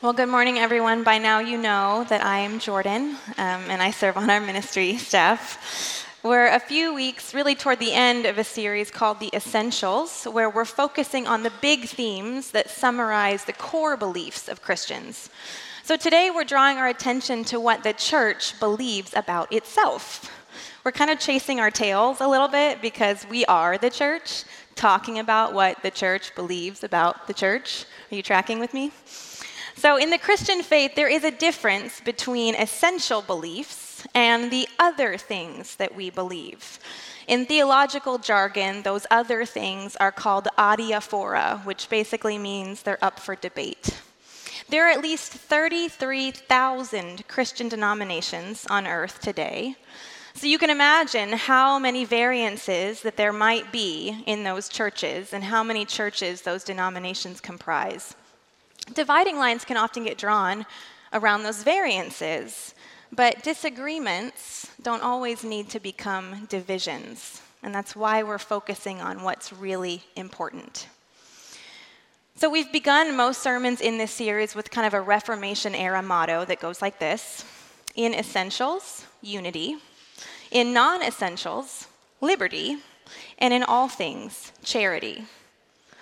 Well, good morning, everyone. By now you know that I am Jordan, and I serve on our ministry staff. We're a few weeks, really toward the end of a series called The Essentials, where we're focusing on the big themes that summarize the core beliefs of Christians. So today we're drawing our attention to what the church believes about itself. We're kind of chasing our tails a little bit because we are the church, talking about what the church believes about the church. Are you tracking with me? So in the Christian faith, there is a difference between essential beliefs and the other things that we believe. In theological jargon, those other things are called adiaphora, which basically means they're up for debate. There are at least 33,000 Christian denominations on earth today. So you can imagine how many variances that there might be in those churches and how many churches those denominations comprise. Dividing lines can often get drawn around those variances, but disagreements don't always need to become divisions, and that's why we're focusing on what's really important. So we've begun most sermons in this series with kind of a Reformation-era motto that goes like this: in essentials, unity; in non-essentials, liberty; and in all things, charity.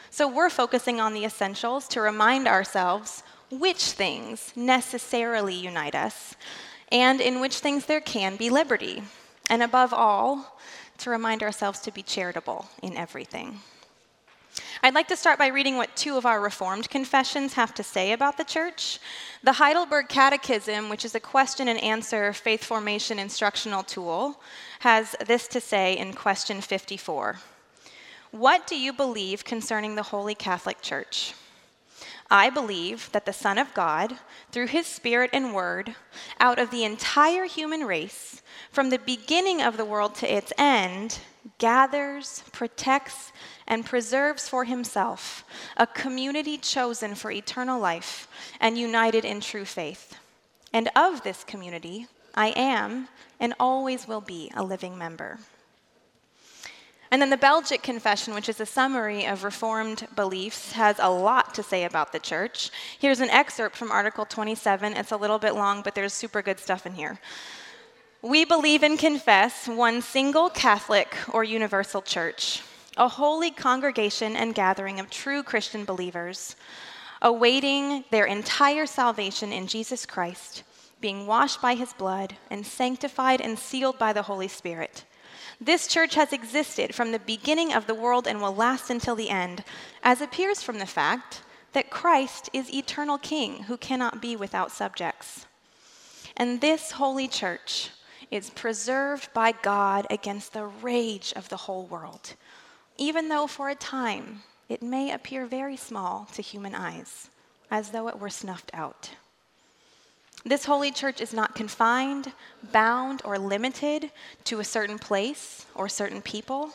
So we're focusing on the essentials to remind ourselves which things necessarily unite us and in which things there can be liberty. And above all, to remind ourselves to be charitable in everything. I'd like to start by reading what two of our Reformed confessions have to say about the church. The Heidelberg Catechism, which is a question and answer faith formation instructional tool, has this to say in question 54. What do you believe concerning the Holy Catholic Church? I believe that the Son of God, through his Spirit and Word, out of the entire human race, from the beginning of the world to its end, gathers, protects, and preserves for himself a community chosen for eternal life and united in true faith. And of this community, I am and always will be a living member. And then the Belgic Confession, which is a summary of Reformed beliefs, has a lot to say about the church. Here's an excerpt from Article 27. It's a little bit long, but there's super good stuff in here. We believe and confess one single Catholic or universal church, a holy congregation and gathering of true Christian believers, awaiting their entire salvation in Jesus Christ, being washed by his blood and sanctified and sealed by the Holy Spirit. This church has existed from the beginning of the world and will last until the end, as appears from the fact that Christ is eternal King who cannot be without subjects. And this holy church is preserved by God against the rage of the whole world, even though for a time it may appear very small to human eyes, as though it were snuffed out. This holy church is not confined, bound, or limited to a certain place or certain people,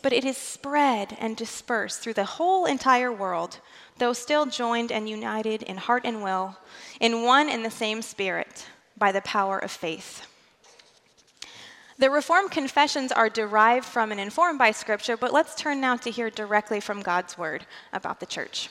but it is spread and dispersed through the whole entire world, though still joined and united in heart and will, in one and the same Spirit, by the power of faith. The Reformed confessions are derived from and informed by Scripture, but let's turn now to hear directly from God's Word about the church.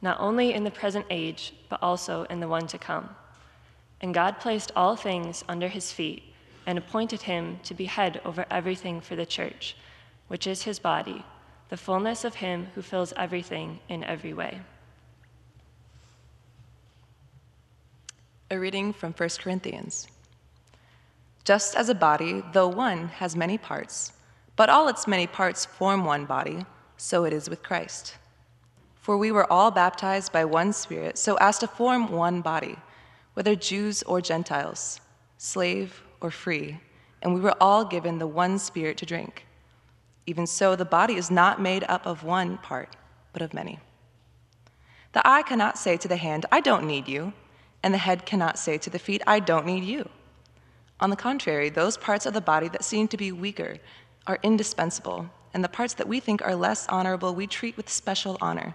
not only in the present age, but also in the one to come. And God placed all things under his feet and appointed him to be head over everything for the church, which is his body, the fullness of him who fills everything in every way. A reading from 1 Corinthians. Just as a body, though one, has many parts, but all its many parts form one body, so it is with Christ. For we were all baptized by one Spirit so as to form one body, whether Jews or Gentiles, slave or free, and we were all given the one Spirit to drink. Even so, the body is not made up of one part, but of many. The eye cannot say to the hand, I don't need you, and the head cannot say to the feet, I don't need you. On the contrary, those parts of the body that seem to be weaker are indispensable, and the parts that we think are less honorable we treat with special honor.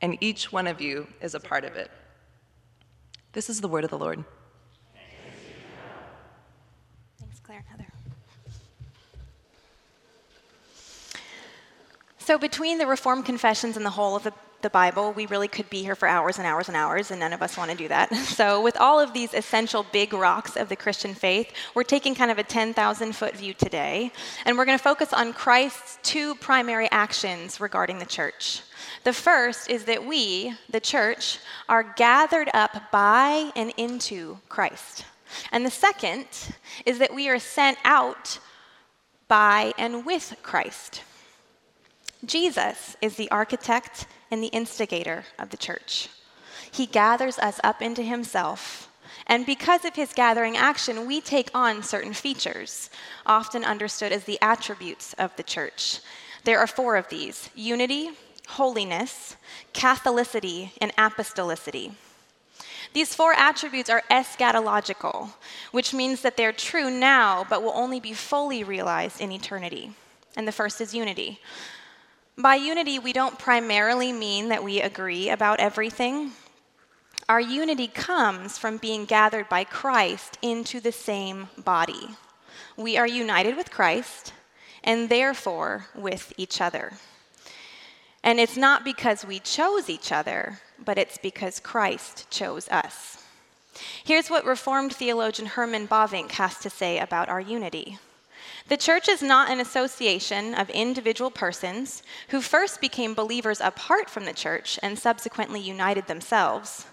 and each one of you is a part of it. This is the word of the Lord. Thanks, Claire and Heather. So between the Reformed confessions and the whole of the Bible, we really could be here for hours and hours and hours, and none of us want to do that. So with all of these essential big rocks of the Christian faith, we're taking kind of a 10,000-foot view today, and we're going to focus on Christ's two primary actions regarding the church. The first is that we, the church, are gathered up by and into Christ. And the second is that we are sent out by and with Christ. Jesus is the architect and the instigator of the church. He gathers us up into himself, and because of his gathering action, we take on certain features, often understood as the attributes of the church. There are four of these: unity, holiness, Catholicity, and apostolicity. These four attributes are eschatological, which means that they're true now, but will only be fully realized in eternity. And the first is unity. By unity, we don't primarily mean that we agree about everything. Our unity comes from being gathered by Christ into the same body. We are united with Christ, and therefore with each other. And it's not because we chose each other, but it's because Christ chose us. Here's what Reformed theologian Herman Bavinck has to say about our unity. The church is not an association of individual persons who first became believers apart from the church and subsequently united themselves.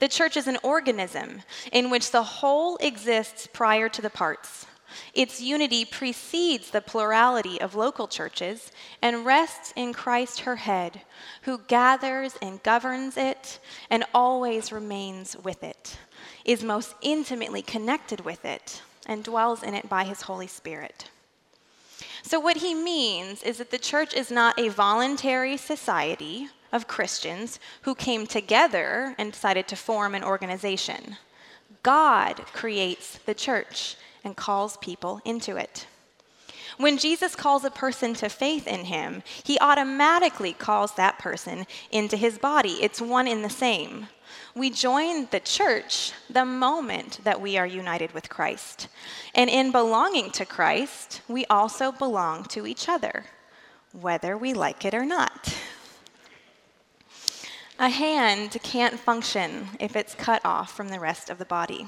The church is an organism in which the whole exists prior to the parts. Its unity precedes the plurality of local churches and rests in Christ, her head, who gathers and governs it and always remains with it, is most intimately connected with it, and dwells in it by his Holy Spirit. So what he means is that the church is not a voluntary society of Christians who came together and decided to form an organization. God creates the church and calls people into it. When Jesus calls a person to faith in him, he automatically calls that person into his body. It's one in the same. We join the church the moment that we are united with Christ. And in belonging to Christ, we also belong to each other, whether we like it or not. A hand can't function if it's cut off from the rest of the body.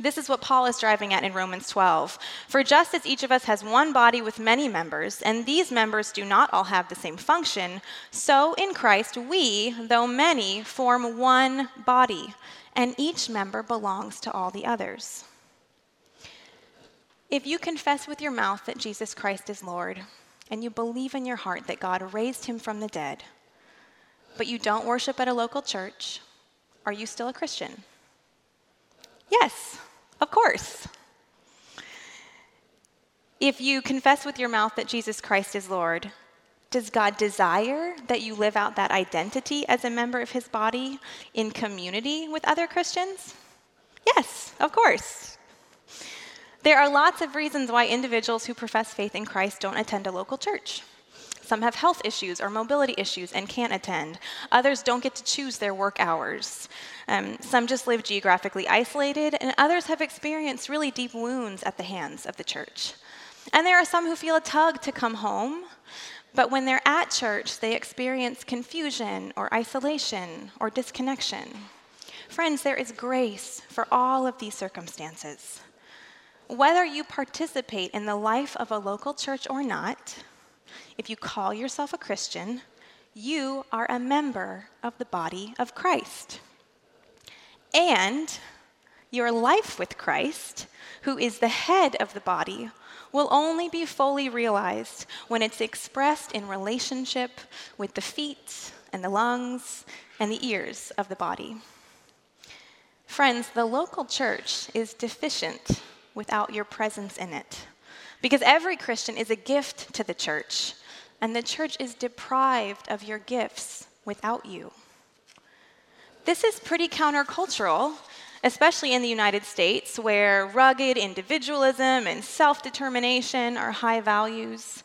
This is what Paul is driving at in Romans 12. For just as each of us has one body with many members, and these members do not all have the same function, so in Christ we, though many, form one body, and each member belongs to all the others. If you confess with your mouth that Jesus Christ is Lord, and you believe in your heart that God raised him from the dead, but you don't worship at a local church, are you still a Christian? Yes, of course. If you confess with your mouth that Jesus Christ is Lord, does God desire that you live out that identity as a member of his body in community with other Christians? Yes, of course. There are lots of reasons why individuals who profess faith in Christ don't attend a local church. Some have health issues or mobility issues and can't attend. Others don't get to choose their work hours. Some just live geographically isolated, and others have experienced really deep wounds at the hands of the church. And there are some who feel a tug to come home, but when they're at church, they experience confusion or isolation or disconnection. Friends, there is grace for all of these circumstances. Whether you participate in the life of a local church or not, if you call yourself a Christian, you are a member of the body of Christ. And your life with Christ, who is the head of the body, will only be fully realized when it's expressed in relationship with the feet and the lungs and the ears of the body. Friends, the local church is deficient without your presence in it, because every Christian is a gift to the church, and the church is deprived of your gifts without you. This is pretty countercultural, especially in the United States, where rugged individualism and self-determination are high values.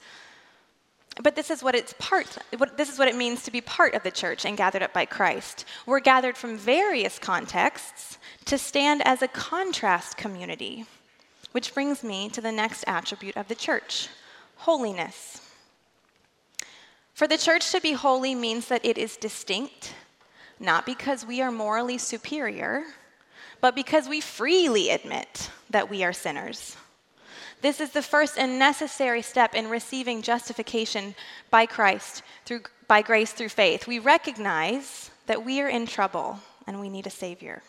But this is what it means to be part of the church and gathered up by Christ. We're gathered from various contexts to stand as a contrast community, which brings me to the next attribute of the church, holiness. For the church to be holy means that it is distinct, not because we are morally superior, but because we freely admit that we are sinners. This is the first and necessary step in receiving justification by Christ by grace through faith. We recognize that we are in trouble and we need a Savior.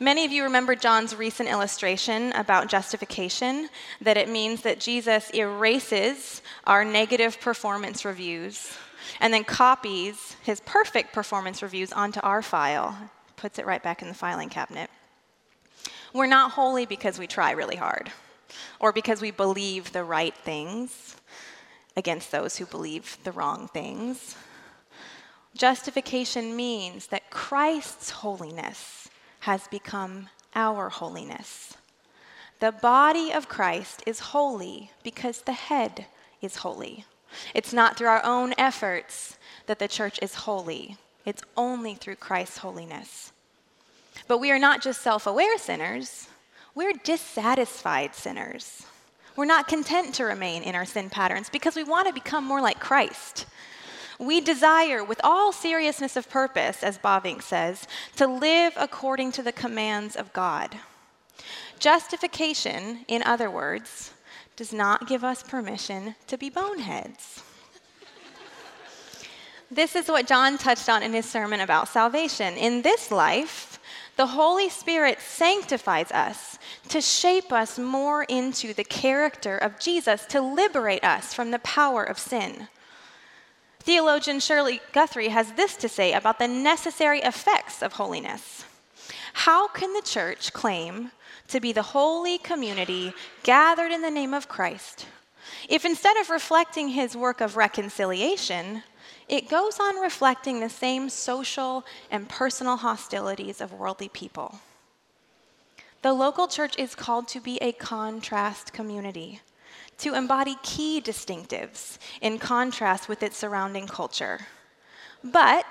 Many of you remember John's recent illustration about justification, that it means that Jesus erases our negative performance reviews and then copies his perfect performance reviews onto our file, puts it right back in the filing cabinet. We're not holy because we try really hard or because we believe the right things against those who believe the wrong things. Justification means that Christ's holiness has become our holiness. The body of Christ is holy because the head is holy. It's not through our own efforts that the church is holy. It's only through Christ's holiness. But we are not just self-aware sinners. We're dissatisfied sinners. We're not content to remain in our sin patterns because we want to become more like Christ. We desire, with all seriousness of purpose, as Bavinck says, to live according to the commands of God. Justification, in other words, does not give us permission to be boneheads. This is what John touched on in his sermon about salvation. In this life, the Holy Spirit sanctifies us to shape us more into the character of Jesus, to liberate us from the power of sin. Theologian Shirley Guthrie has this to say about the necessary effects of holiness. How can the church claim to be the holy community gathered in the name of Christ if instead of reflecting his work of reconciliation, it goes on reflecting the same social and personal hostilities of worldly people? The local church is called to be a contrast community, to embody key distinctives in contrast with its surrounding culture. But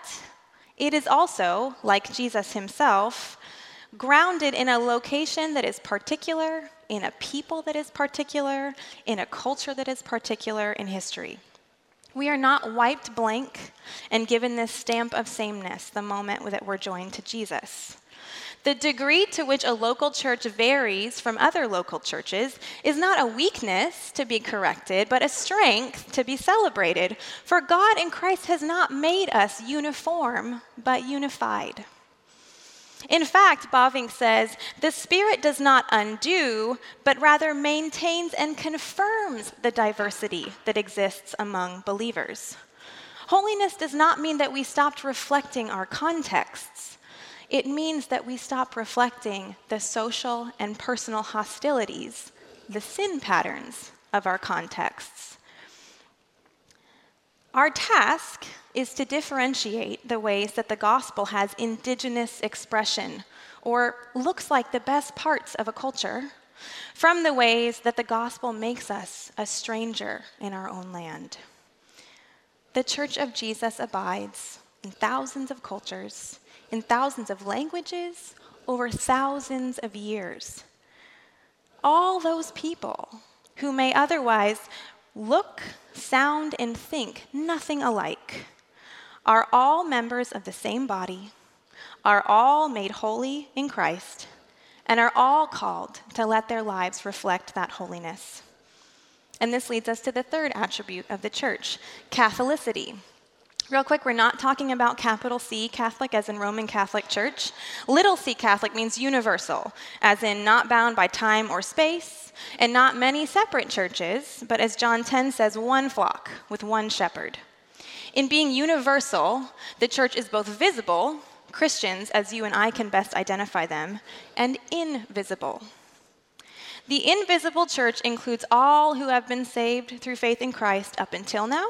it is also, like Jesus himself, grounded in a location that is particular, in a people that is particular, in a culture that is particular, in history. We are not wiped blank and given this stamp of sameness the moment that we're joined to Jesus. The degree to which a local church varies from other local churches is not a weakness to be corrected, but a strength to be celebrated. For God in Christ has not made us uniform, but unified. In fact, Bavinck says, the Spirit does not undo, but rather maintains and confirms the diversity that exists among believers. Holiness does not mean that we stopped reflecting our contexts. It means that we stop reflecting the social and personal hostilities, the sin patterns of our contexts. Our task is to differentiate the ways that the gospel has indigenous expression, or looks like the best parts of a culture, from the ways that the gospel makes us a stranger in our own land. The Church of Jesus abides in thousands of cultures, in thousands of languages, over thousands of years. All those people who may otherwise look, sound, and think nothing alike are all members of the same body, are all made holy in Christ, and are all called to let their lives reflect that holiness. And this leads us to the third attribute of the church, Catholicity. Real quick, we're not talking about capital C Catholic as in Roman Catholic Church. Little c Catholic means universal, as in not bound by time or space, and not many separate churches, but as John 10 says, one flock with one shepherd. In being universal, the church is both visible, Christians as you and I can best identify them, and invisible. The invisible church includes all who have been saved through faith in Christ up until now,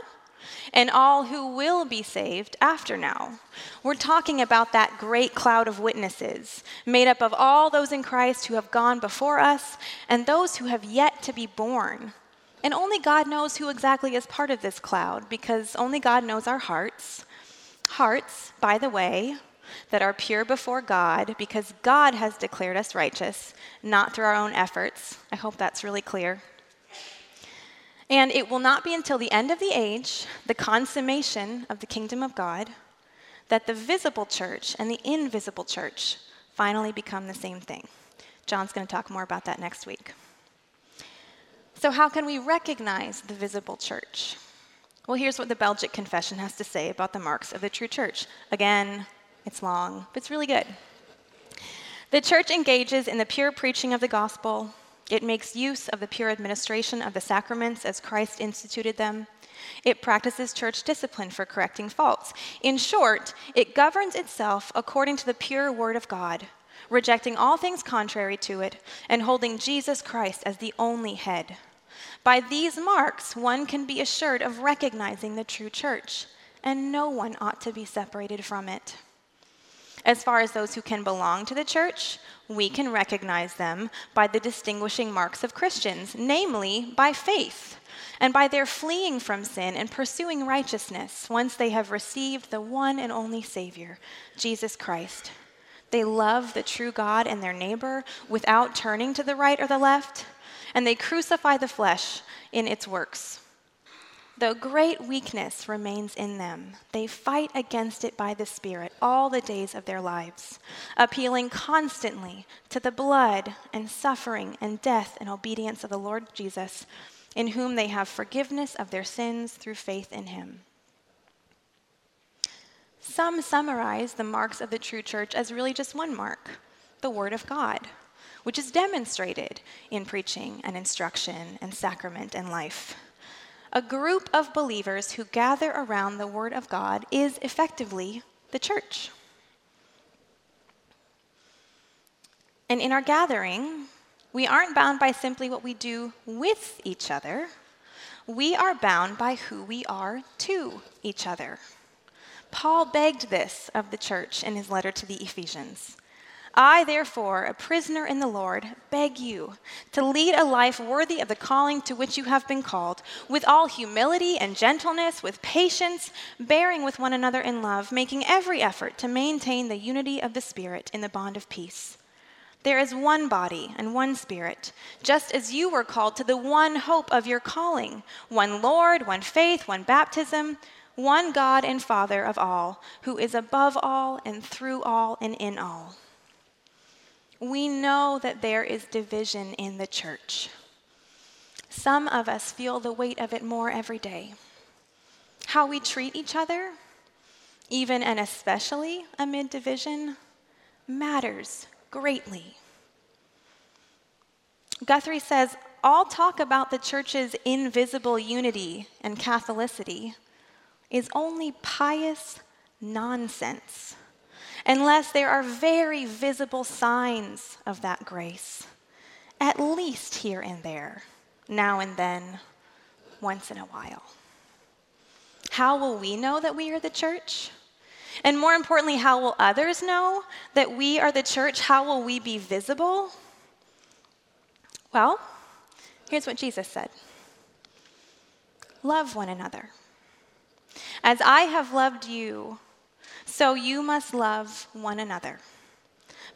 and all who will be saved after now. We're talking about that great cloud of witnesses, made up of all those in Christ who have gone before us and those who have yet to be born. And only God knows who exactly is part of this cloud, because only God knows our hearts. Hearts, by the way, that are pure before God, because God has declared us righteous, not through our own efforts. I hope that's really clear. And it will not be until the end of the age, the consummation of the kingdom of God, that the visible church and the invisible church finally become the same thing. John's going to talk more about that next week. So how can we recognize the visible church? Well, here's what the Belgic Confession has to say about the marks of the true church. Again, it's long, but it's really good. The church engages in the pure preaching of the gospel. It makes use of the pure administration of the sacraments as Christ instituted them. It practices church discipline for correcting faults. In short, it governs itself according to the pure word of God, rejecting all things contrary to it, and holding Jesus Christ as the only head. By these marks, one can be assured of recognizing the true church, and no one ought to be separated from it. As far as those who can belong to the church, we can recognize them by the distinguishing marks of Christians, namely by faith, and by their fleeing from sin and pursuing righteousness once they have received the one and only Savior, Jesus Christ. They love the true God and their neighbor without turning to the right or the left, and they crucify the flesh in its works. Though great weakness remains in them, they fight against it by the Spirit all the days of their lives, appealing constantly to the blood and suffering and death and obedience of the Lord Jesus, in whom they have forgiveness of their sins through faith in him. Some summarize the marks of the true church as really just one mark, the Word of God, which is demonstrated in preaching and instruction and sacrament and life. A group of believers who gather around the Word of God is effectively the church. And in our gathering, we aren't bound by simply what we do with each other. We are bound by who we are to each other. Paul begged this of the church in his letter to the Ephesians. I, therefore, a prisoner in the Lord, beg you to lead a life worthy of the calling to which you have been called, with all humility and gentleness, with patience, bearing with one another in love, making every effort to maintain the unity of the Spirit in the bond of peace. There is one body and one Spirit, just as you were called to the one hope of your calling, one Lord, one faith, one baptism, one God and Father of all, who is above all and through all and in all. We know that there is division in the church. Some of us feel the weight of it more every day. How we treat each other, even and especially amid division, matters greatly. Guthrie says, all talk about the church's invisible unity and Catholicity is only pious nonsense, unless there are very visible signs of that grace, at least here and there, now and then, once in a while. How will we know that we are the church? And more importantly, how will others know that we are the church? How will we be visible? Well, here's what Jesus said. Love one another. As I have loved you, so you must love one another.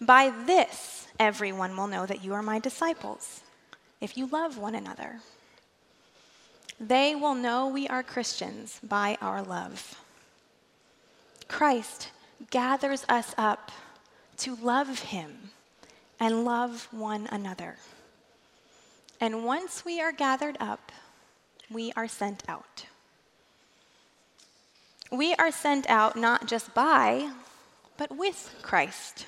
By this, everyone will know that you are my disciples, if you love one another. They will know we are Christians by our love. Christ gathers us up to love him and love one another. And once we are gathered up, we are sent out. We are sent out not just by, but with Christ.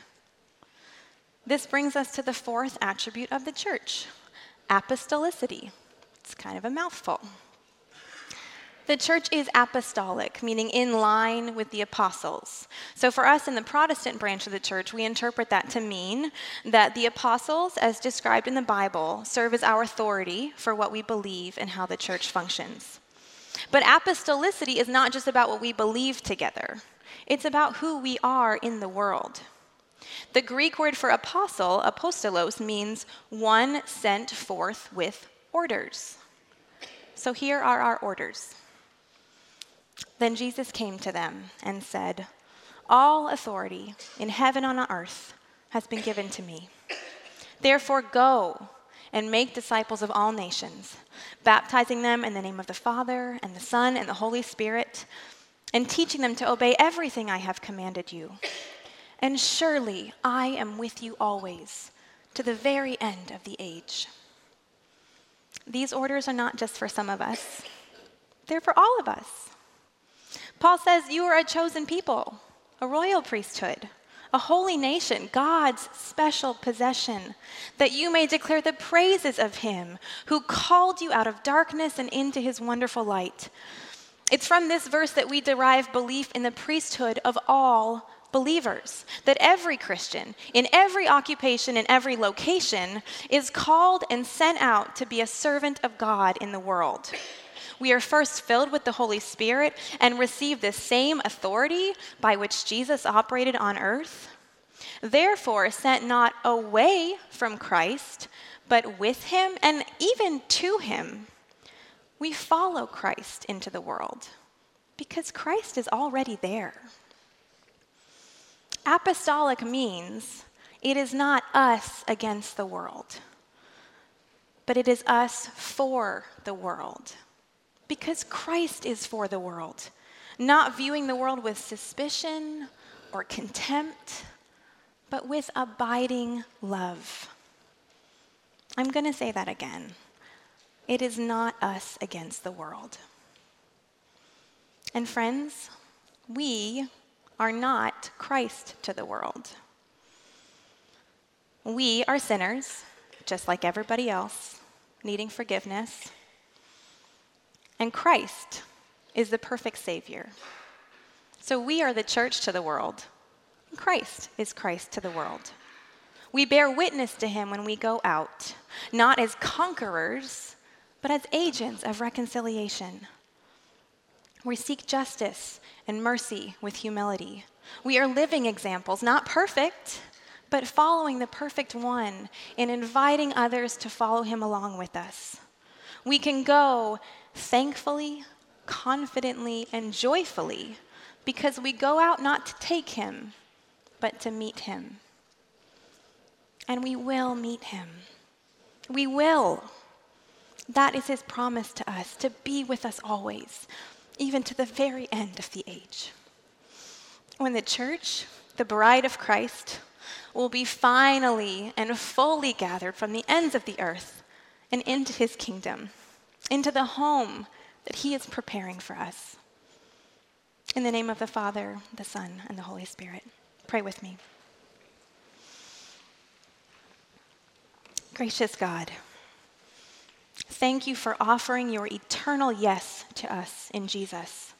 This brings us to the fourth attribute of the church, apostolicity. It's kind of a mouthful. The church is apostolic, meaning in line with the apostles. So for us in the Protestant branch of the church, we interpret that to mean that the apostles, as described in the Bible, serve as our authority for what we believe and how the church functions. But apostolicity is not just about what we believe together. It's about who we are in the world. The Greek word for apostle, apostolos, means one sent forth with orders. So here are our orders. Then Jesus came to them and said, "All authority in heaven and on earth has been given to me. Therefore go and make disciples of all nations, baptizing them in the name of the Father and the Son and the Holy Spirit, and teaching them to obey everything I have commanded you. And surely I am with you always, to the very end of the age." These orders are not just for some of us. They're for all of us. Paul says, you are a chosen people, a royal priesthood, a holy nation, God's special possession, that you may declare the praises of him who called you out of darkness and into his wonderful light. It's from this verse that we derive belief in the priesthood of all believers, that every Christian in every occupation, in every location is called and sent out to be a servant of God in the world. We are first filled with the Holy Spirit and receive the same authority by which Jesus operated on earth. Therefore, sent not away from Christ, but with him and even to him. We follow Christ into the world because Christ is already there. Apostolic means it is not us against the world, but it is us for the world. Because Christ is for the world, not viewing the world with suspicion or contempt, but with abiding love. I'm going to say that again. It is not us against the world. And friends, we are not Christ to the world. We are sinners, just like everybody else, needing forgiveness. And Christ is the perfect Savior. So we are the church to the world. Christ is Christ to the world. We bear witness to him when we go out, not as conquerors, but as agents of reconciliation. We seek justice and mercy with humility. We are living examples, not perfect, but following the perfect one and inviting others to follow him along with us. We can go thankfully, confidently, and joyfully because we go out not to take him, but to meet him. And we will meet him. We will. That is his promise to us, to be with us always, even to the very end of the age. When the church, the bride of Christ, will be finally and fully gathered from the ends of the earth and into his kingdom, into the home that he is preparing for us. In the name of the Father, the Son, and the Holy Spirit, pray with me. Gracious God, thank you for offering your eternal yes to us in Jesus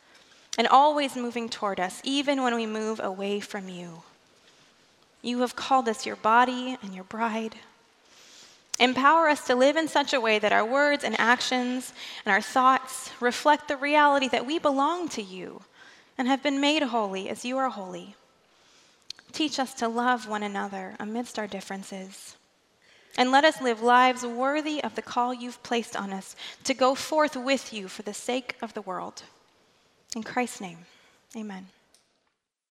and always moving toward us, even when we move away from you. You have called us your body and your bride. Empower us to live in such a way that our words and actions and our thoughts reflect the reality that we belong to you and have been made holy as you are holy. Teach us to love one another amidst our differences. And let us live lives worthy of the call you've placed on us to go forth with you for the sake of the world. In Christ's name, amen.